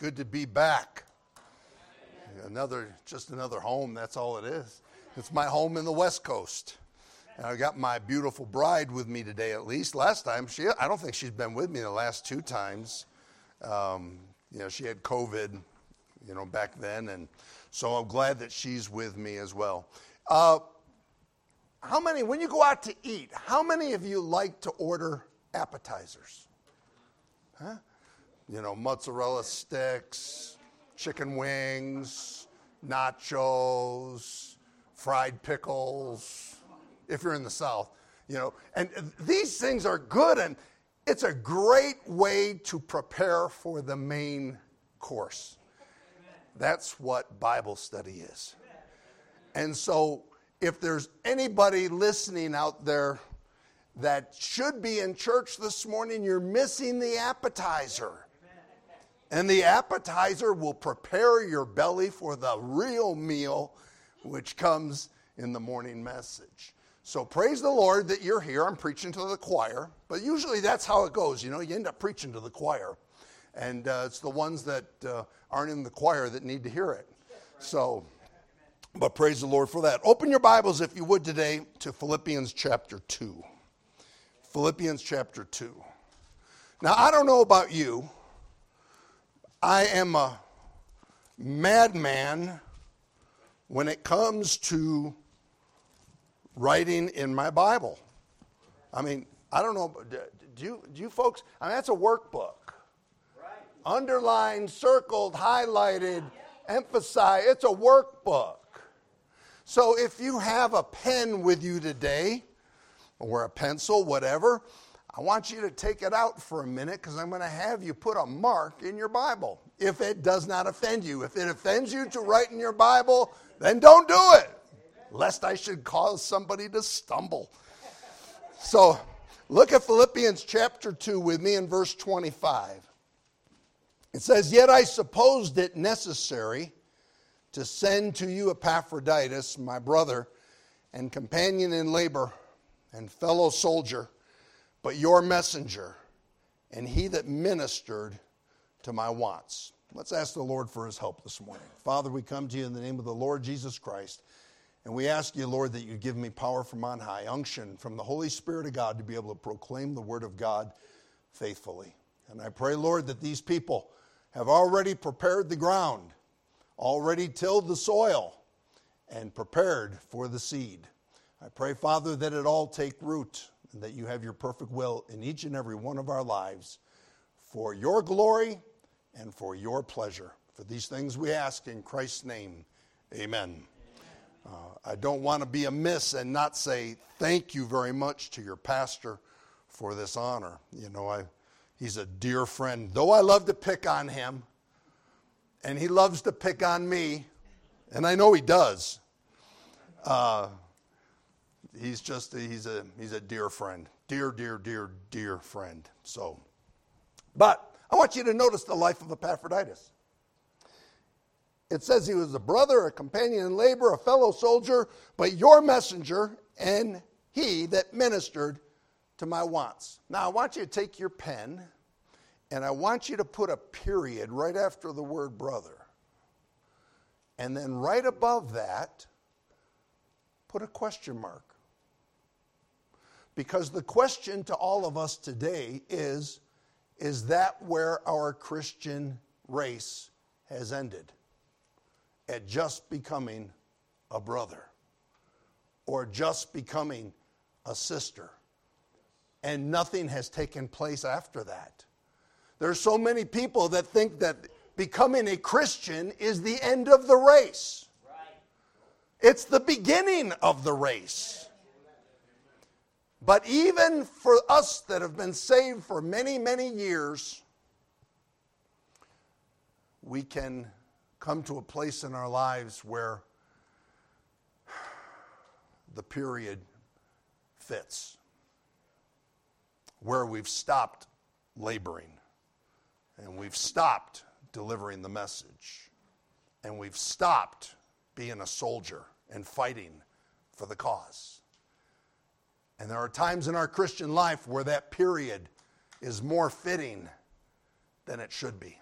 Good to be back. Just another home, that's all it is. It's my home in the West Coast. And I got my beautiful bride with me today, at least. Last time, I don't think she's been with me the last two times. She had COVID, back then. And so I'm glad that she's with me as well. When you go out to eat, how many of you like to order appetizers? Huh? Mozzarella sticks, chicken wings, nachos, fried pickles, if you're in the South, and these things are good, and it's a great way to prepare for the main course. That's what Bible study is. And so if there's anybody listening out there that should be in church this morning, you're missing the appetizer. And the appetizer will prepare your belly for the real meal, which comes in the morning message. So praise the Lord that you're here. I'm preaching to the choir. But usually that's how it goes. You end up preaching to the choir. And it's the ones that aren't in the choir that need to hear it. So, but praise the Lord for that. Open your Bibles, if you would, today to Philippians chapter 2. Philippians chapter 2. Now, I don't know about you. I am a madman when it comes to writing in my Bible. I mean, I don't know. Do you folks? I mean, that's a workbook. Right. Underlined, circled, highlighted, emphasized. It's a workbook. So if you have a pen with you today, or a pencil, whatever, I want you to take it out for a minute, because I'm going to have you put a mark in your Bible if it does not offend you. If it offends you to write in your Bible, then don't do it, lest I should cause somebody to stumble. So look at Philippians chapter 2 with me in verse 25. It says, "Yet I supposed it necessary to send to you Epaphroditus, my brother and companion in labor and fellow soldier, but your messenger, and he that ministered to my wants." Let's ask the Lord for his help this morning. Father, we come to you in the name of the Lord Jesus Christ, and we ask you, Lord, that you give me power from on high, unction from the Holy Spirit of God, to be able to proclaim the word of God faithfully. And I pray, Lord, that these people have already prepared the ground, already tilled the soil, and prepared for the seed. I pray, Father, that it all take root, and that you have your perfect will in each and every one of our lives, for your glory and for your pleasure. For these things we ask in Christ's name, amen. I don't want to be amiss and not say thank you very much to your pastor for this honor. He's a dear friend, though I love to pick on him, and he loves to pick on me, and I know he does. He's a dear friend, dear friend. So, but I want you to notice the life of Epaphroditus. It says he was a brother, a companion in labor, a fellow soldier, but your messenger, and he that ministered to my wants. Now I want you to take your pen, and I want you to put a period right after the word brother. And then right above that, put a question mark. Because the question to all of us today is that where our Christian race has ended? At just becoming a brother, or just becoming a sister, and nothing has taken place after that. There's so many people that think that becoming a Christian is the end of the race. Right. It's the beginning of the race. But even for us that have been saved for many, many years, we can come to a place in our lives where the period fits, where we've stopped laboring, and we've stopped delivering the message, and we've stopped being a soldier and fighting for the cause. And there are times in our Christian life where that period is more fitting than it should be.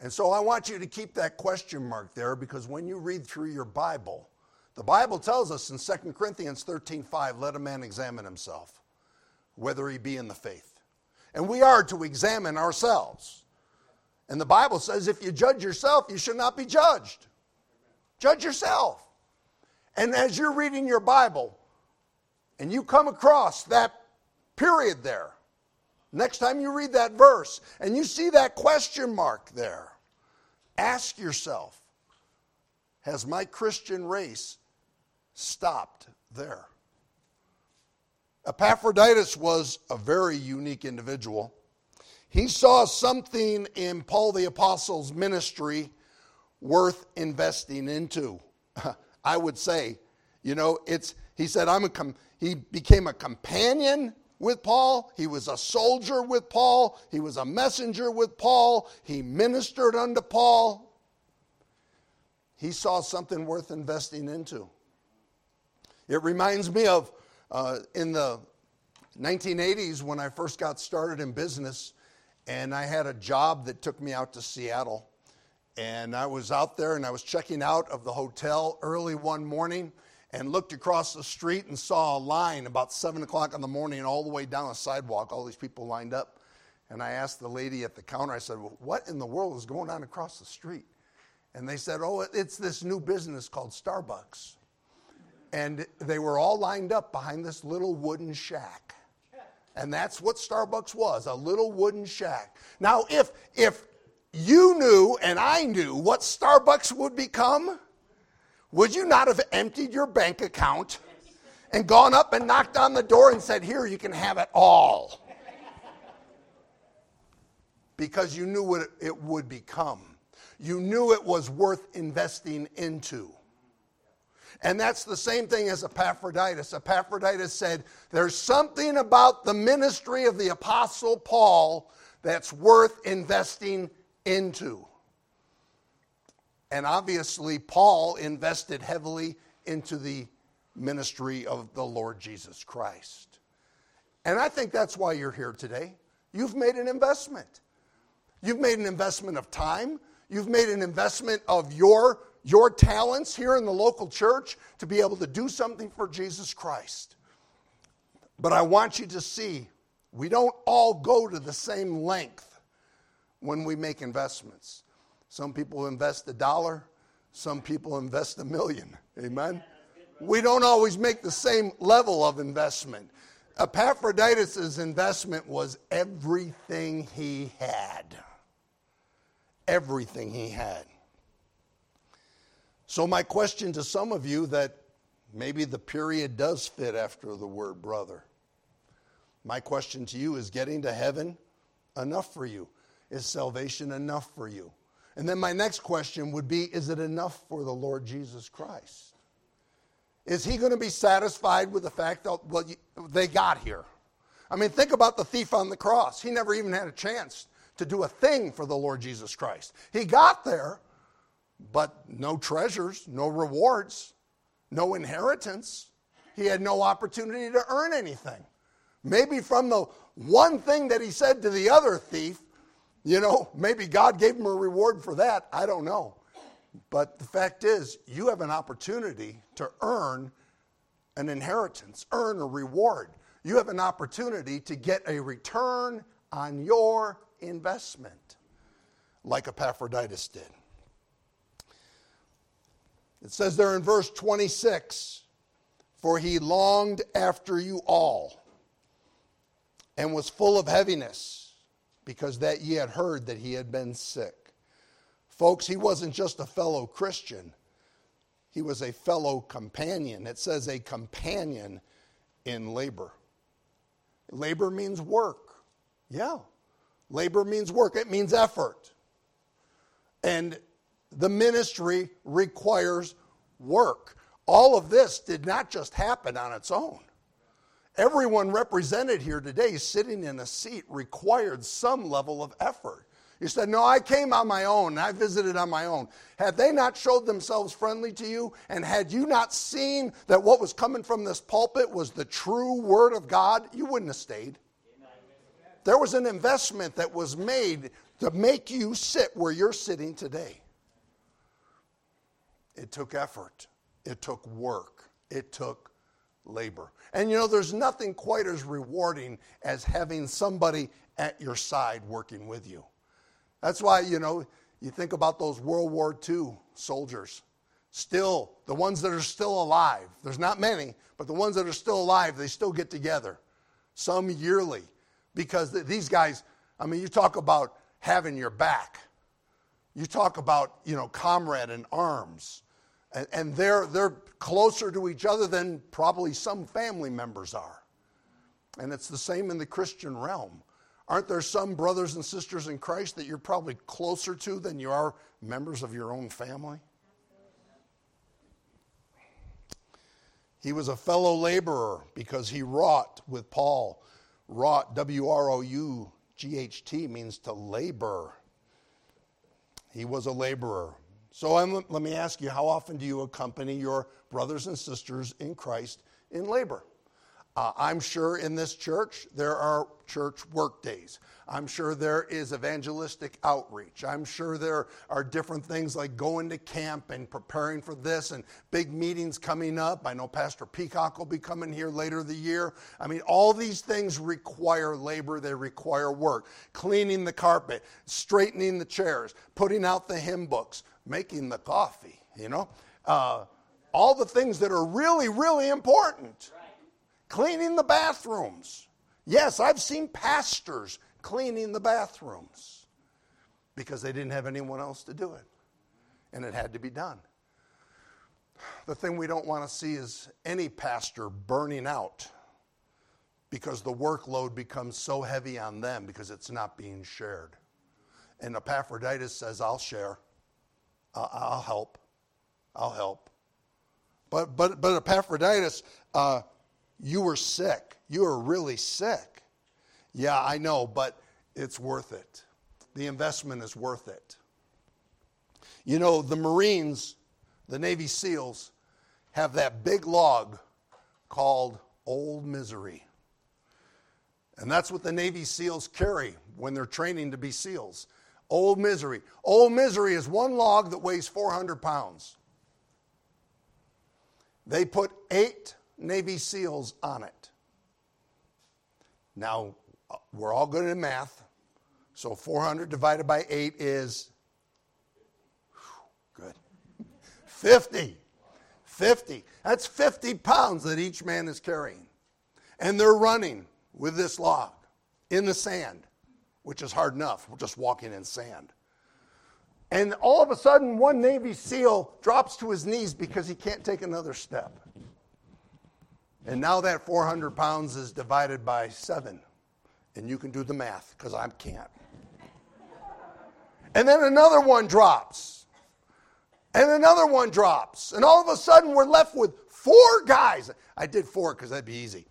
And so I want you to keep that question mark there, because when you read through your Bible, the Bible tells us in 2 Corinthians 13:5, let a man examine himself, whether he be in the faith. And we are to examine ourselves. And the Bible says if you judge yourself, you should not be judged. Judge yourself. And as you're reading your Bible, and you come across that period there, next time you read that verse, and you see that question mark there, ask yourself, has my Christian race stopped there? Epaphroditus was a very unique individual. He saw something in Paul the Apostle's ministry worth investing into. I would say, you know, he became a companion with Paul. He was a soldier with Paul. He was a messenger with Paul. He ministered unto Paul. He saw something worth investing into. It reminds me of in the 1980s when I first got started in business, and I had a job that took me out to Seattle. And I was out there and I was checking out of the hotel early one morning and looked across the street and saw a line about 7 o'clock in the morning all the way down the sidewalk, all these people lined up. And I asked the lady at the counter, I said, well, what in the world is going on across the street? And they said, oh, it's this new business called Starbucks. And they were all lined up behind this little wooden shack. And that's what Starbucks was, a little wooden shack. Now, if you knew and I knew what Starbucks would become, would you not have emptied your bank account and gone up and knocked on the door and said, here, you can have it all? Because you knew what it would become. You knew it was worth investing into. And that's the same thing as Epaphroditus. Epaphroditus said, there's something about the ministry of the Apostle Paul that's worth investing into. And obviously, Paul invested heavily into the ministry of the Lord Jesus Christ. And I think that's why you're here today. You've made an investment. You've made an investment of time. You've made an investment of your talents here in the local church to be able to do something for Jesus Christ. But I want you to see, we don't all go to the same length when we make investments. Some people invest $1, some people invest $1 million. Amen? We don't always make the same level of investment. Epaphroditus' investment was everything he had. Everything he had. So my question to some of you, that maybe the period does fit after the word brother. My question to you is, getting to heaven enough for you? Is salvation enough for you? And then my next question would be, is it enough for the Lord Jesus Christ? Is he going to be satisfied with the fact that, well, they got here? I mean, think about the thief on the cross. He never even had a chance to do a thing for the Lord Jesus Christ. He got there, but no treasures, no rewards, no inheritance. He had no opportunity to earn anything. Maybe from the one thing that he said to the other thief, you know, maybe God gave him a reward for that. I don't know. But the fact is, you have an opportunity to earn an inheritance, earn a reward. You have an opportunity to get a return on your investment, like Epaphroditus did. It says there in verse 26, for he longed after you all and was full of heaviness, because that ye had heard that he had been sick. Folks, he wasn't just a fellow Christian. He was a fellow companion. It says a companion in labor. Labor means work. Yeah. Labor means work. It means effort. And the ministry requires work. All of this did not just happen on its own. Everyone represented here today sitting in a seat required some level of effort. You said, no, I came on my own. I visited on my own. Had they not showed themselves friendly to you, and had you not seen that what was coming from this pulpit was the true word of God, you wouldn't have stayed. There was an investment that was made to make you sit where you're sitting today. It took effort. It took work. It took labor. And you know, there's nothing quite as rewarding as having somebody at your side working with you. That's why, you know, you think about those World War II soldiers. Still, the ones that are still alive, there's not many, but the ones that are still alive, they still get together, some yearly, because these guys, I mean, you talk about having your back. You talk about, you know, comrade in arms, and they're closer to each other than probably some family members are. And it's the same in the Christian realm. Aren't there some brothers and sisters in Christ that you're probably closer to than you are members of your own family? He was a fellow laborer because he wrought with Paul. Wrought, W-R-O-U-G-H-T, means to labor. He was a laborer. So let me ask you, how often do you accompany your brothers and sisters in Christ in labor? I'm sure in this church there are church work days. I'm sure there is evangelistic outreach. I'm sure there are different things like going to camp and preparing for this and big meetings coming up. I know Pastor Peacock will be coming here later the year. I mean, all these things require labor. They require work. Cleaning the carpet, straightening the chairs, putting out the hymn books, making the coffee, you know. All the things that are really, really important. Cleaning the bathrooms. Yes, I've seen pastors cleaning the bathrooms because they didn't have anyone else to do it, and it had to be done. The thing we don't want to see is any pastor burning out because the workload becomes so heavy on them because it's not being shared. And Epaphroditus says, I'll share. I'll help. I'll help. But Epaphroditus... you were sick. You were really sick. Yeah, I know, but it's worth it. The investment is worth it. You know, the Marines, the Navy SEALs, have that big log called Old Misery. And that's what the Navy SEALs carry when they're training to be SEALs. Old Misery. Old Misery is one log that weighs 400 pounds. They put 8 Navy SEALs on it. Now, we're all good at math, so 400 divided by 8 is, good, 50. 50. That's 50 pounds that each man is carrying. And they're running with this log in the sand, which is hard enough. We're just walking in sand. And all of a sudden, one Navy SEAL drops to his knees because he can't take another step. And now that 400 pounds is divided by 7. And you can do the math, because I can't. And then another one drops. And another one drops. And all of a sudden, we're left with 4 guys. I did 4 because that'd be easy.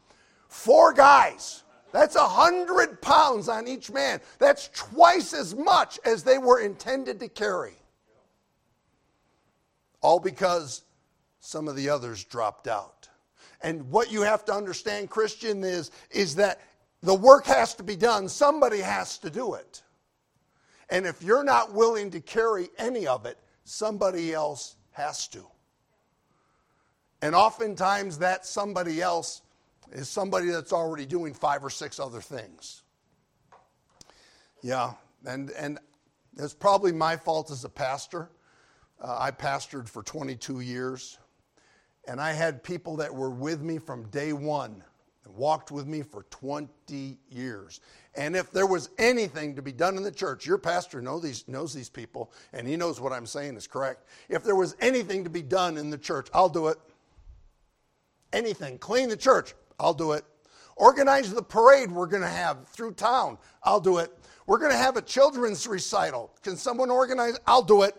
4 guys. That's 100 pounds on each man. That's twice as much as they were intended to carry. All because some of the others dropped out. And what you have to understand, Christian, is that the work has to be done. Somebody has to do it. And if you're not willing to carry any of it, somebody else has to. And oftentimes that somebody else is somebody that's already doing 5 or 6 other things. Yeah, and it's probably my fault as a pastor. I pastored for 22 years. And I had people that were with me from day one and walked with me for 20 years. And if there was anything to be done in the church, your pastor knows these people, and he knows what I'm saying is correct. If there was anything to be done in the church, I'll do it. Anything. Clean the church. I'll do it. Organize the parade we're going to have through town. I'll do it. We're going to have a children's recital. Can someone organize? I'll do it.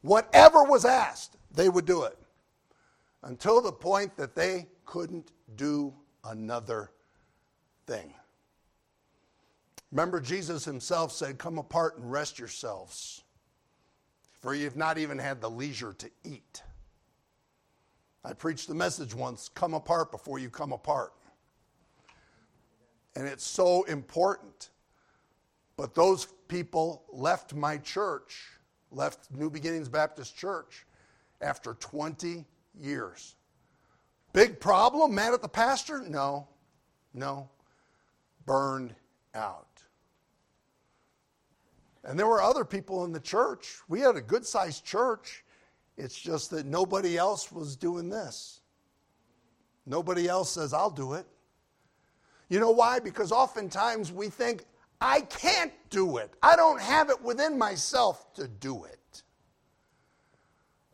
Whatever was asked, they would do it. Until the point that they couldn't do another thing. Remember, Jesus himself said, come apart and rest yourselves, for you've not even had the leisure to eat. I preached the message once, come apart before you come apart. and it's so important. But those people left my church, left New Beginnings Baptist Church, after 20 years. Big problem? Mad at the pastor? No. Burned out. And there were other people in the church. We had a good-sized church. It's just that nobody else was doing this. Nobody else says, I'll do it. You know why? Because oftentimes we think, I can't do it. I don't have it within myself to do it.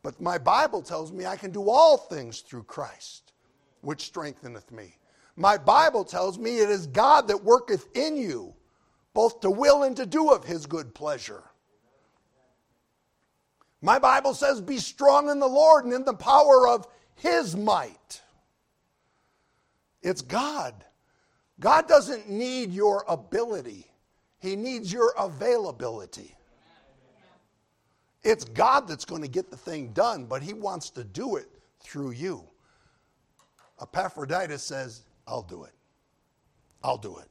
But my Bible tells me I can do all things through Christ, which strengtheneth me. My Bible tells me it is God that worketh in you, both to will and to do of his good pleasure. My Bible says, be strong in the Lord and in the power of his might. It's God. God doesn't need your ability. He needs your availability. It's God that's going to get the thing done, but he wants to do it through you. Epaphroditus says, I'll do it. I'll do it.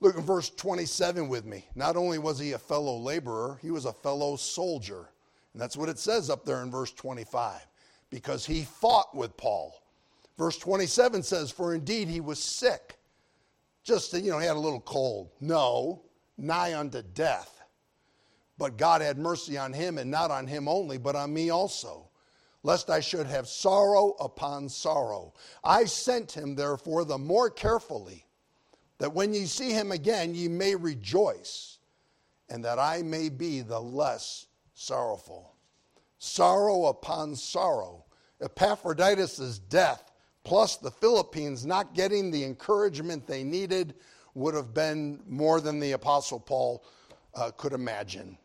Look at verse 27 with me. Not only was he a fellow laborer, he was a fellow soldier. And that's what it says up there in verse 25. Because he fought with Paul. Verse 27 says, for indeed he was sick. Just, he had a little cold. No, nigh unto death. But God had mercy on him, and not on him only, but on me also, lest I should have sorrow upon sorrow. I sent him, therefore, the more carefully, that when ye see him again, ye may rejoice, and that I may be the less sorrowful. Sorrow upon sorrow. Epaphroditus' death, plus the Philippians not getting the encouragement they needed, would have been more than the Apostle Paul could imagine.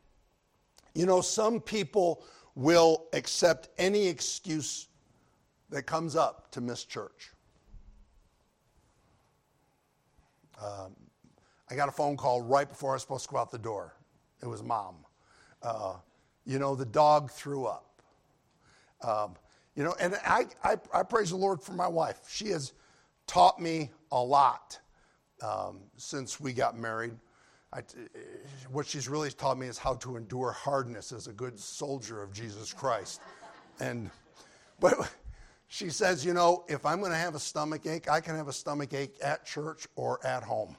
Some people will accept any excuse that comes up to miss church. I got a phone call right before I was supposed to go out the door. It was Mom. The dog threw up. And I praise the Lord for my wife. She has taught me a lot since we got married. What she's really taught me is how to endure hardness as a good soldier of Jesus Christ. But she says, if I'm going to have a stomach ache, I can have a stomach ache at church or at home.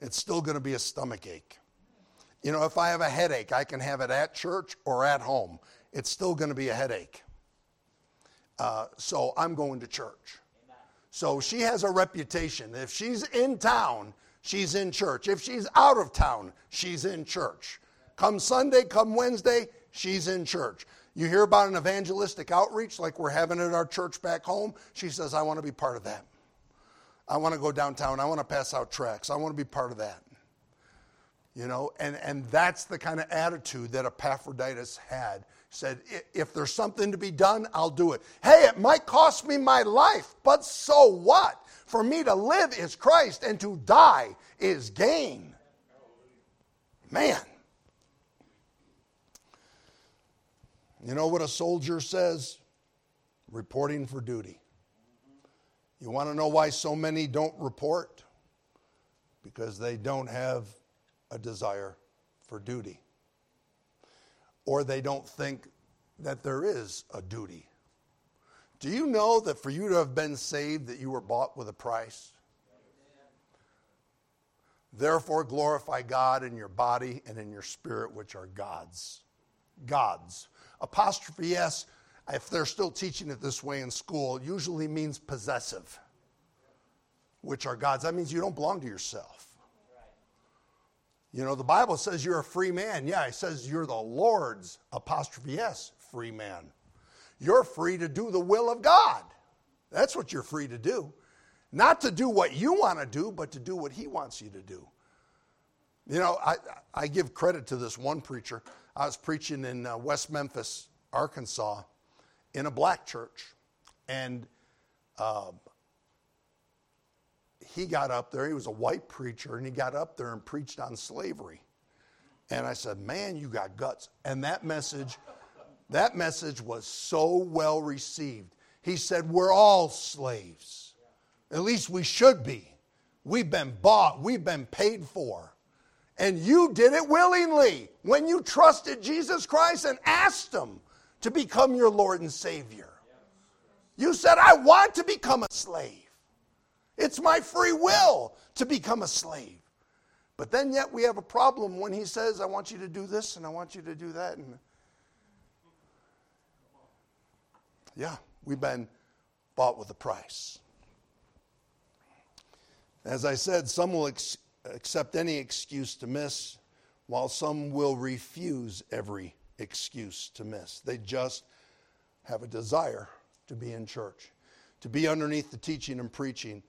It's still going to be a stomach ache. If I have a headache, I can have it at church or at home. It's still going to be a headache. So I'm going to church. So she has a reputation. If she's in town, she's in church. If she's out of town, she's in church. Come Sunday, come Wednesday, she's in church. You hear about an evangelistic outreach like we're having at our church back home. She says, I want to be part of that. I want to go downtown. I want to pass out tracts. I want to be part of that. And that's the kind of attitude that Epaphroditus had. He said, if there's something to be done, I'll do it. Hey, it might cost me my life, but so what? For me to live is Christ, and to die is gain. Man. You know what a soldier says? Reporting for duty. You want to know why so many don't report? Because they don't have a desire for duty. Or they don't think that there is a duty. Do you know that for you to have been saved, that you were bought with a price? Therefore glorify God in your body and in your spirit, which are God's. God's. Apostrophe S, if they're still teaching it this way in school, usually means possessive, which are God's. That means you don't belong to yourself. The Bible says you're a free man. Yeah, it says you're the Lord's, apostrophe S, free man. You're free to do the will of God. That's what you're free to do. Not to do what you want to do, but to do what he wants you to do. I give credit to this one preacher. I was preaching in West Memphis, Arkansas, in a black church. And he got up there. He was a white preacher, and he got up there and preached on slavery. And I said, man, you got guts. And that message was so well received. He said, we're all slaves. At least we should be. We've been bought. We've been paid for. And you did it willingly when you trusted Jesus Christ and asked him to become your Lord and Savior. You said, I want to become a slave. It's my free will to become a slave. But then yet we have a problem when he says, I want you to do this and I want you to do that. And yeah, we've been bought with a price. As I said, some will accept any excuse to miss, while some will refuse every excuse to miss. They just have a desire to be in church, to be underneath the teaching and preaching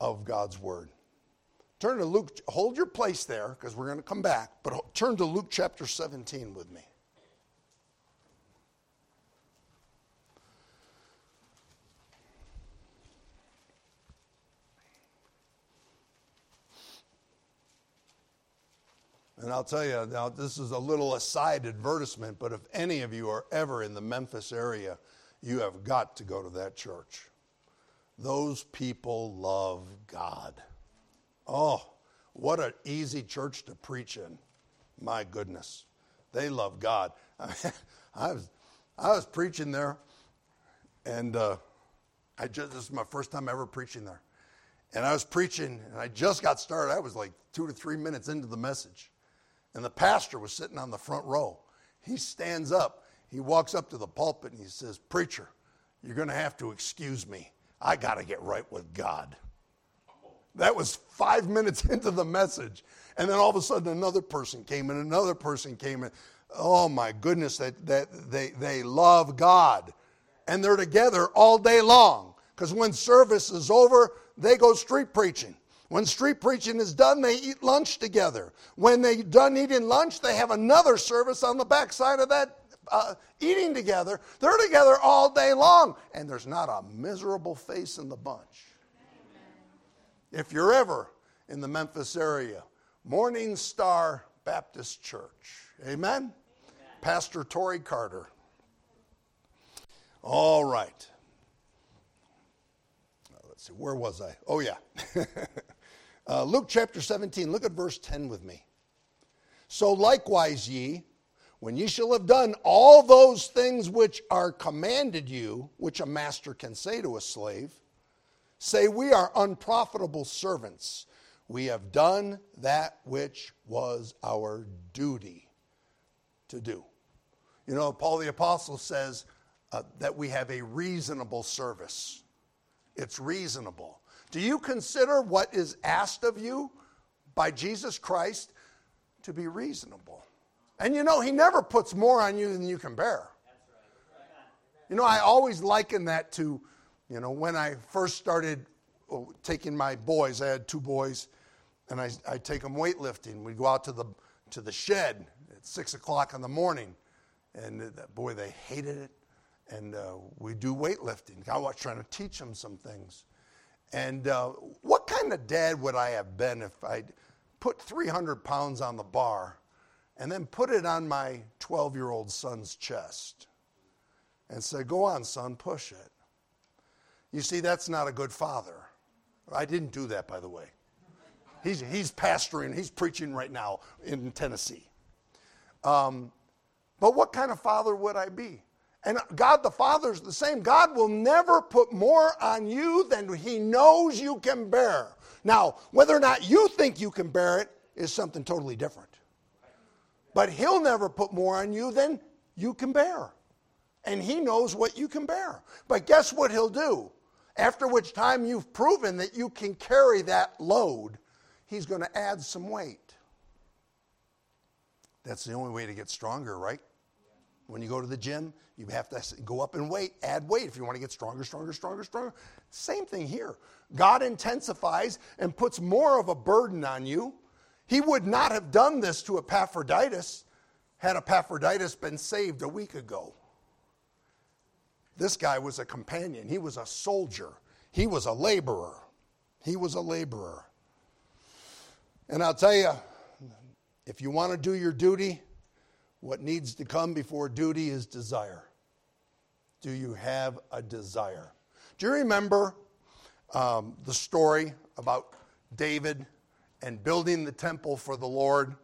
of God's word. Turn to Luke, hold your place there because we're going to come back, but turn to Luke chapter 17 with me. And I'll tell you, now this is a little aside advertisement, but if any of you are ever in the Memphis area, you have got to go to that church. Those people love God. Oh, what an easy church to preach in. My goodness. They love God. I mean, I was preaching there, and this is my first time ever preaching there. And I was preaching, and I just got started. I was like 2 to 3 minutes into the message. And the pastor was sitting on the front row. He stands up. He walks up to the pulpit, and he says, Preacher, you're going to have to excuse me. I got to get right with God. That was 5 minutes into the message. And then all of a sudden, another person came in. Another person came in. Oh, my goodness, they love God. And they're together all day long. Because when service is over, they go street preaching. When street preaching is done, they eat lunch together. When they're done eating lunch, they have another service on the backside of that eating together. They're together all day long, and there's not a miserable face in the bunch. Amen. If you're ever in the Memphis area, Morning Star Baptist Church. Amen? Amen. Pastor Torrey Carter. All right. See, where was I? Oh, yeah. Luke chapter 17, look at verse 10 with me. So likewise ye, when ye shall have done all those things which are commanded you, which a master can say to a slave, say, we are unprofitable servants. We have done that which was our duty to do. You know, Paul the Apostle says that we have a reasonable service. It's reasonable. Do you consider what is asked of you by Jesus Christ to be reasonable? And you know, he never puts more on you than you can bear. That's right. You know, I always liken that to, you know, when I first started taking my boys, I had 2 boys, and I'd take them weightlifting. We'd go out to the shed at 6 o'clock in the morning, and boy, they hated it. And we do weightlifting. I was trying to teach them some things. And what kind of dad would I have been if I'd put 300 pounds on the bar and then put it on my 12-year-old son's chest and said, go on, son, push it. You see, that's not a good father. I didn't do that, by the way. He's pastoring. He's preaching right now in Tennessee. But what kind of father would I be? And God the Father is the same. God will never put more on you than he knows you can bear. Now, whether or not you think you can bear it is something totally different. But he'll never put more on you than you can bear. And he knows what you can bear. But guess what he'll do? After which time you've proven that you can carry that load, he's going to add some weight. That's the only way to get stronger, right? When you go to the gym, you have to go up in weight, add weight if you want to get stronger, stronger, stronger, stronger. Same thing here. God intensifies and puts more of a burden on you. He would not have done this to Epaphroditus had Epaphroditus been saved a week ago. This guy was a companion. He was a soldier. He was a laborer. He was a laborer. And I'll tell you, if you want to do your duty, what needs to come before duty is desire. Do you have a desire? Do you remember the story about David and building the temple for the Lord.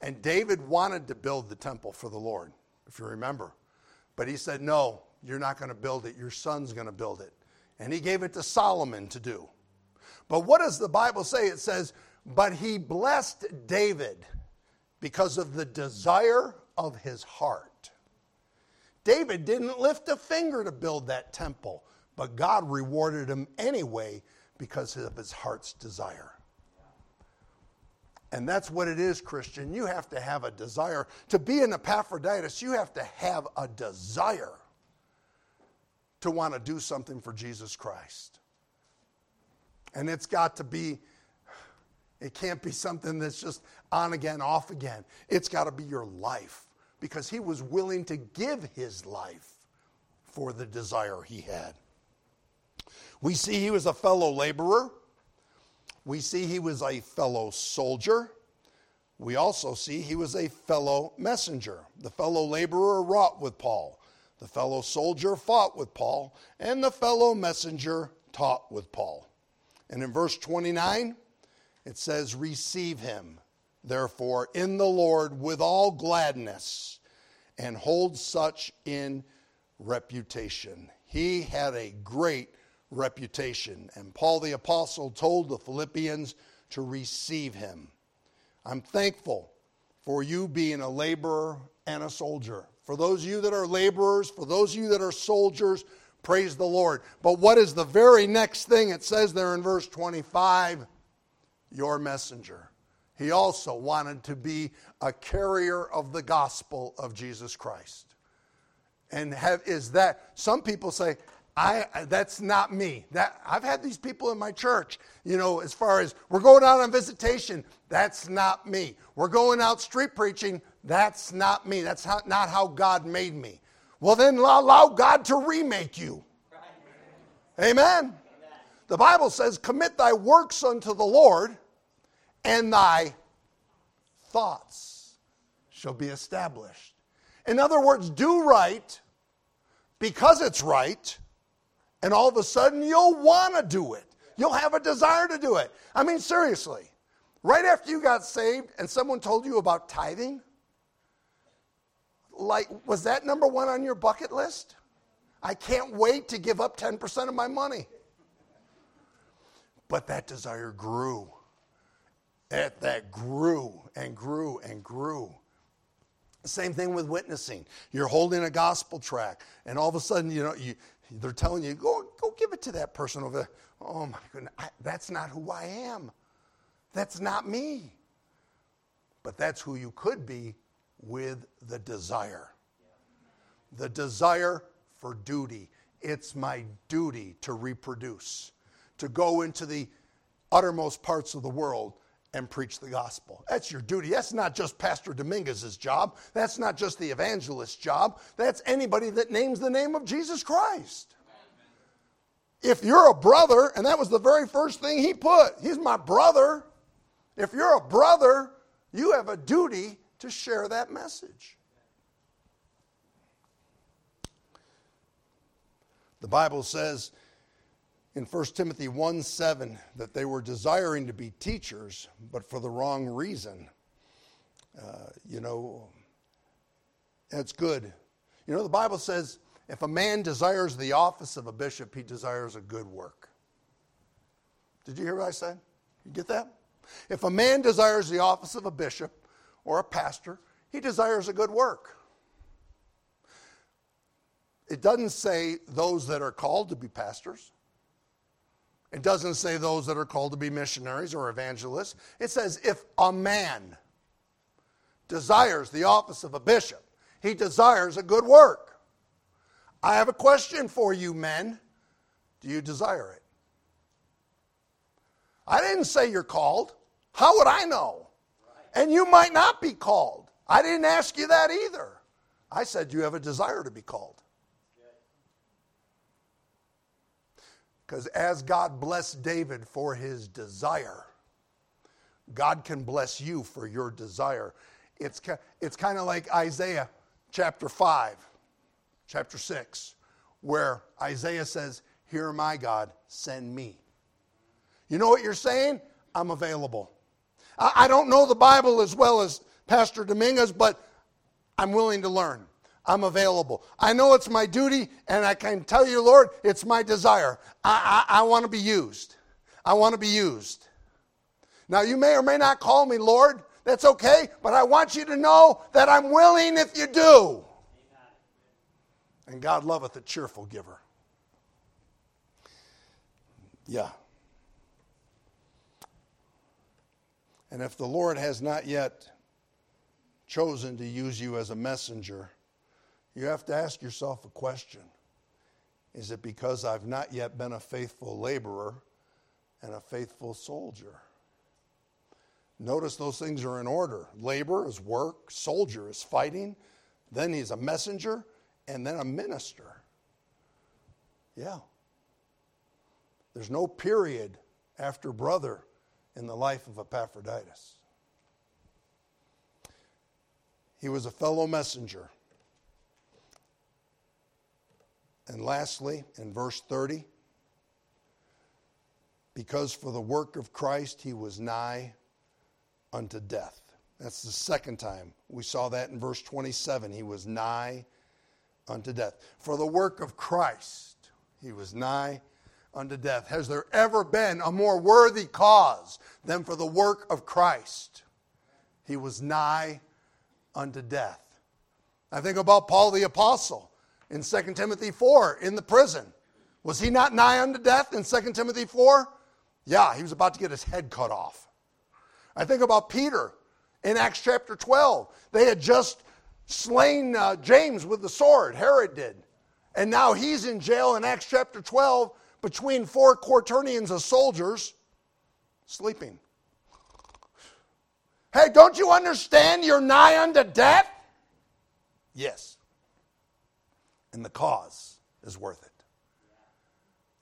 And David wanted to build the temple for the Lord, if you remember. But he said, no, you're not going to build it. Your son's going to build it. And he gave it to Solomon to do. But what does the Bible say? It says, but he blessed David because of the desire of his heart. David didn't lift a finger to build that temple, but God rewarded him anyway because of his heart's desire. And that's what it is, Christian. You have to have a desire. To be an Epaphroditus, you have to have a desire to want to do something for Jesus Christ. And it's got to be, it can't be something that's just on again, off again. It's got to be your life, because he was willing to give his life for the desire he had. We see he was a fellow laborer. We see he was a fellow soldier. We also see he was a fellow messenger. The fellow laborer wrought with Paul. The fellow soldier fought with Paul. And the fellow messenger taught with Paul. And in verse 29, it says, receive him, therefore, in the Lord with all gladness, and hold such in reputation. He had a great reputation. And Paul the Apostle told the Philippians to receive him. I'm thankful for you being a laborer and a soldier. For those of you that are laborers, for those of you that are soldiers, praise the Lord. But what is the very next thing it says there in verse 25? Your messenger. He also wanted to be a carrier of the gospel of Jesus Christ. And is that, some people say, that's not me. I've had these people in my church, you know, as far as we're going out on visitation, that's not me. We're going out street preaching, that's not me. That's not how God made me. Well, then allow God to remake you. Right. Amen. The Bible says, commit thy works unto the Lord, and thy thoughts shall be established. In other words, do right because it's right. And all of a sudden, you'll want to do it. You'll have a desire to do it. I mean, seriously. Right after you got saved and someone told you about tithing, like, was that number one on your bucket list? I can't wait to give up 10% of my money. But that desire grew. That grew and grew and grew. Same thing with witnessing. You're holding a gospel tract, and all of a sudden, you know, they're telling you, go give it to that person over there. Oh, my goodness, that's not who I am. That's not me. But that's who you could be with the desire. The desire for duty. It's my duty to reproduce, to go into the uttermost parts of the world and preach the gospel. That's your duty. That's not just Pastor Dominguez's job. That's not just the evangelist's job. That's anybody that names the name of Jesus Christ. Amen. If you're a brother, and that was the very first thing he put, he's my brother. If you're a brother, you have a duty to share that message. The Bible says in 1 Timothy 1:7, that they were desiring to be teachers, but for the wrong reason. You know, that's good. You know, the Bible says, if a man desires the office of a bishop, he desires a good work. Did you hear what I said? You get that? If a man desires the office of a bishop or a pastor, he desires a good work. It doesn't say those that are called to be pastors. It doesn't say those that are called to be missionaries or evangelists. It says if a man desires the office of a bishop, he desires a good work. I have a question for you, men. Do you desire it? I didn't say you're called. How would I know? And you might not be called. I didn't ask you that either. I said you have a desire to be called. Because as God blessed David for his desire, God can bless you for your desire. It's kind of like Isaiah chapter 5, chapter 6, where Isaiah says, "Hear my God, send me." You know what you're saying? I'm available. I don't know the Bible as well as Pastor Dominguez, but I'm willing to learn. I'm available. I know it's my duty, and I can tell you, Lord, it's my desire. I want to be used. I want to be used. Now, you may or may not call me Lord. That's okay, but I want you to know that I'm willing if you do. And God loveth a cheerful giver. Yeah. And if the Lord has not yet chosen to use you as a messenger, you have to ask yourself a question. Is it because I've not yet been a faithful laborer and a faithful soldier? Notice those things are in order. Labor is work, soldier is fighting, then he's a messenger, and then a minister. Yeah. There's no period after brother in the life of Epaphroditus. He was a fellow messenger. And lastly, in verse 30, because for the work of Christ he was nigh unto death. That's the second time. We saw that in verse 27. He was nigh unto death. For the work of Christ he was nigh unto death. Has there ever been a more worthy cause than for the work of Christ? He was nigh unto death. I think about Paul the Apostle. In 2 Timothy 4, in the prison. Was he not nigh unto death in 2 Timothy 4? Yeah, he was about to get his head cut off. I think about Peter in Acts chapter 12. They had just slain James with the sword, Herod did. And now he's in jail in Acts chapter 12 between four quaternions of soldiers sleeping. Hey, don't you understand you're nigh unto death? Yes. And the cause is worth it.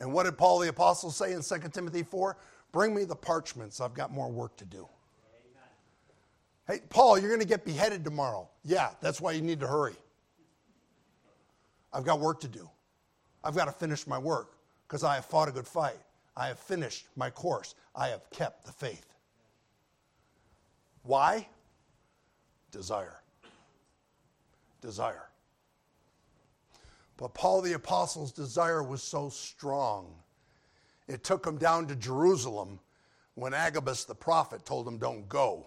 And what did Paul the Apostle say in 2 Timothy 4? Bring me the parchments. I've got more work to do. Amen. Hey, Paul, you're going to get beheaded tomorrow. Yeah, that's why you need to hurry. I've got work to do. I've got to finish my work because I have fought a good fight. I have finished my course. I have kept the faith. Why? Desire. Desire. But Paul the Apostle's desire was so strong, it took him down to Jerusalem when Agabus the prophet told him, don't go.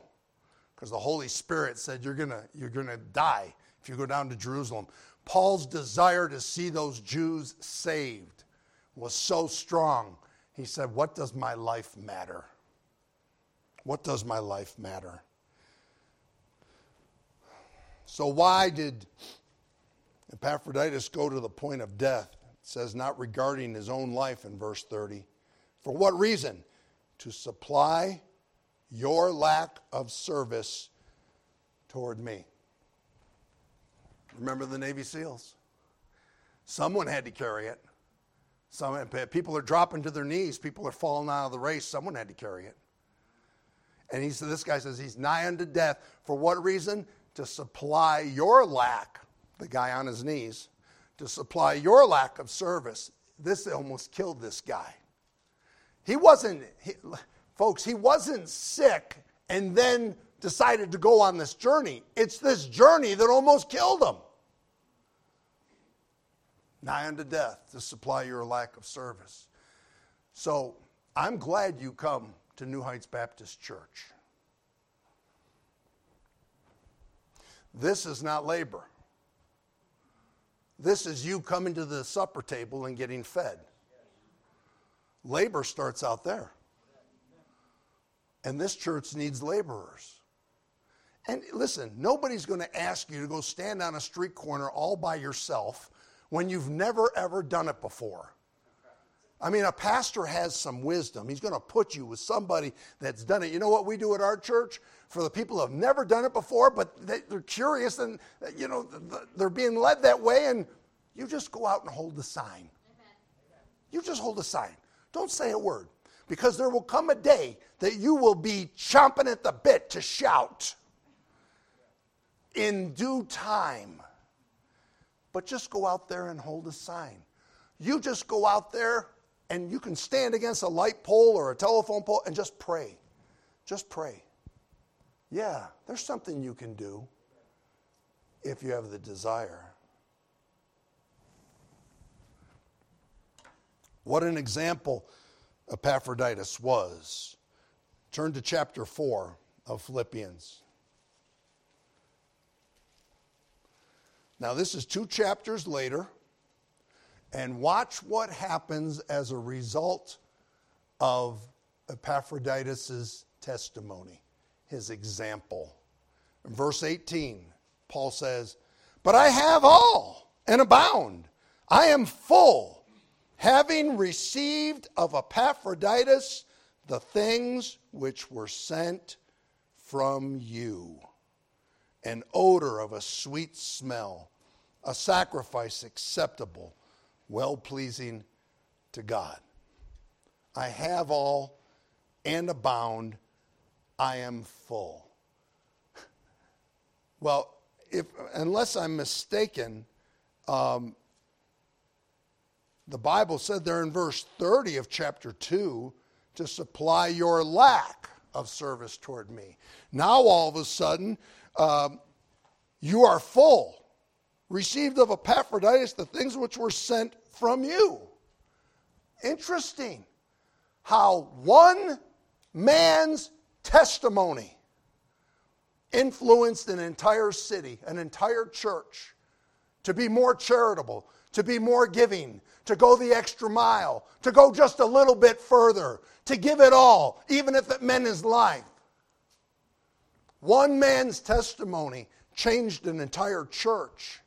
Because the Holy Spirit said, you're gonna die if you go down to Jerusalem. Paul's desire to see those Jews saved was so strong. He said, what does my life matter? What does my life matter? So why did Epaphroditus go to the point of death? It says not regarding his own life in verse 30. For what reason? To supply your lack of service toward me. Remember the Navy SEALs? Someone had to carry it. People are dropping to their knees. People are falling out of the race. Someone had to carry it. And this guy says he's nigh unto death. For what reason? To supply your lack. The guy on his knees, to supply your lack of service. This almost killed this guy. He wasn't sick and then decided to go on this journey. It's this journey that almost killed him. Nigh unto death, to supply your lack of service. So I'm glad you come to New Heights Baptist Church. This is not labor. This is you coming to the supper table and getting fed. Labor starts out there. And this church needs laborers. And listen, nobody's going to ask you to go stand on a street corner all by yourself when you've never, ever done it before. I mean, a pastor has some wisdom. He's going to put you with somebody that's done it. You know what we do at our church? For the people who have never done it before, but they're curious and, you know, they're being led that way, and you just go out and hold the sign. You just hold the sign. Don't say a word, because there will come a day that you will be chomping at the bit to shout in due time. But just go out there and hold the sign. You just go out there and you can stand against a light pole or a telephone pole and just pray. Just pray. Yeah, there's something you can do if you have the desire. What an example Epaphroditus was. Turn to chapter 4 of Philippians. Now, this is 2 chapters later, and watch what happens as a result of Epaphroditus' testimony, his example. In verse 18, Paul says, "But I have all and abound. I am full, having received of Epaphroditus the things which were sent from you, an odor of a sweet smell, a sacrifice acceptable, well-pleasing to God." I have all and abound. I am full. Well, unless I'm mistaken, the Bible said there in verse 30 of chapter 2, to supply your lack of service toward me. Now all of a sudden, you are full, received of Epaphroditus the things which were sent from you. Interesting how one man's testimony influenced an entire city, an entire church, to be more charitable, to be more giving, to go the extra mile, to go just a little bit further, to give it all, even if it meant his life. One man's testimony changed an entire church.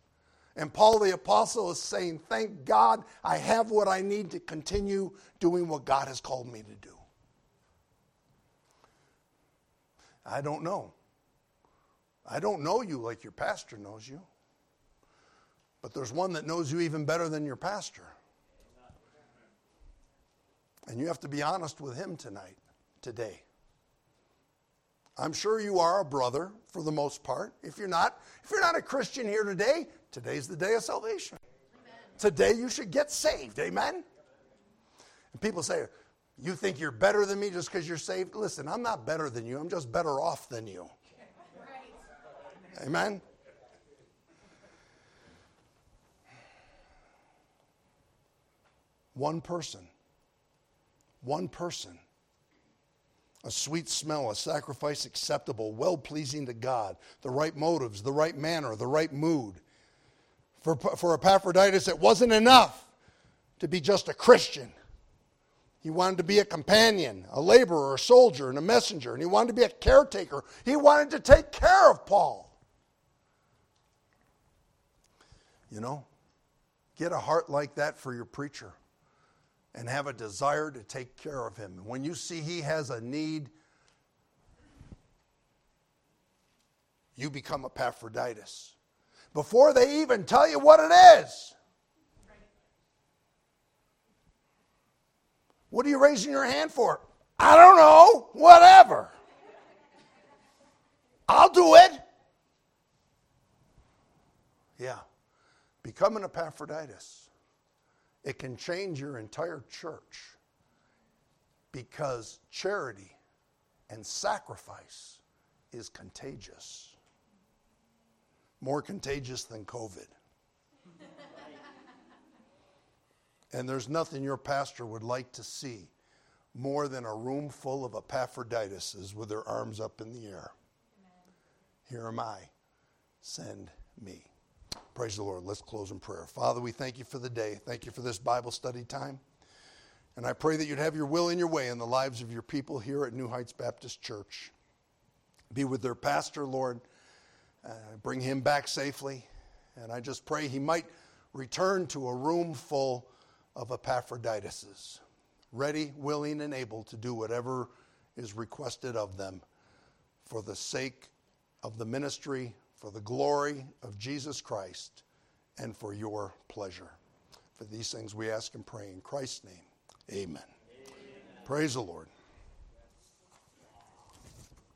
And Paul the Apostle is saying, thank God I have what I need to continue doing what God has called me to do. I don't know. I don't know you like your pastor knows you. But there's one that knows you even better than your pastor. And you have to be honest with him tonight, today. I'm sure you are a brother for the most part. If you're not a Christian here today, today's the day of salvation. Amen. Today you should get saved, amen? And people say, you think you're better than me just because you're saved? Listen, I'm not better than you. I'm just better off than you. Right. Amen? One person, a sweet smell, a sacrifice acceptable, well-pleasing to God, the right motives, the right manner, the right mood. For Epaphroditus, it wasn't enough to be just a Christian. He wanted to be a companion, a laborer, a soldier, and a messenger, and he wanted to be a caretaker. He wanted to take care of Paul. You know, get a heart like that for your preacher. And have a desire to take care of him. When you see he has a need, you become Epaphroditus. Before they even tell you what it is. What are you raising your hand for? I don't know. Whatever. I'll do it. Yeah. Become an Epaphroditus. It can change your entire church because charity and sacrifice is contagious. More contagious than COVID. And there's nothing your pastor would like to see more than a room full of Epaphroditus with their arms up in the air. Amen. Here am I. Send me. Praise the Lord. Let's close in prayer. Father, we thank you for the day. Thank you for this Bible study time. And I pray that you'd have your will and your way in the lives of your people here at New Heights Baptist Church. Be with their pastor, Lord. Bring him back safely. And I just pray he might return to a room full of Epaphroditus, ready, willing, and able to do whatever is requested of them for the sake of the ministry, for the glory of Jesus Christ, and for your pleasure. For these things we ask and pray in Christ's name. Amen. Amen. Praise the Lord.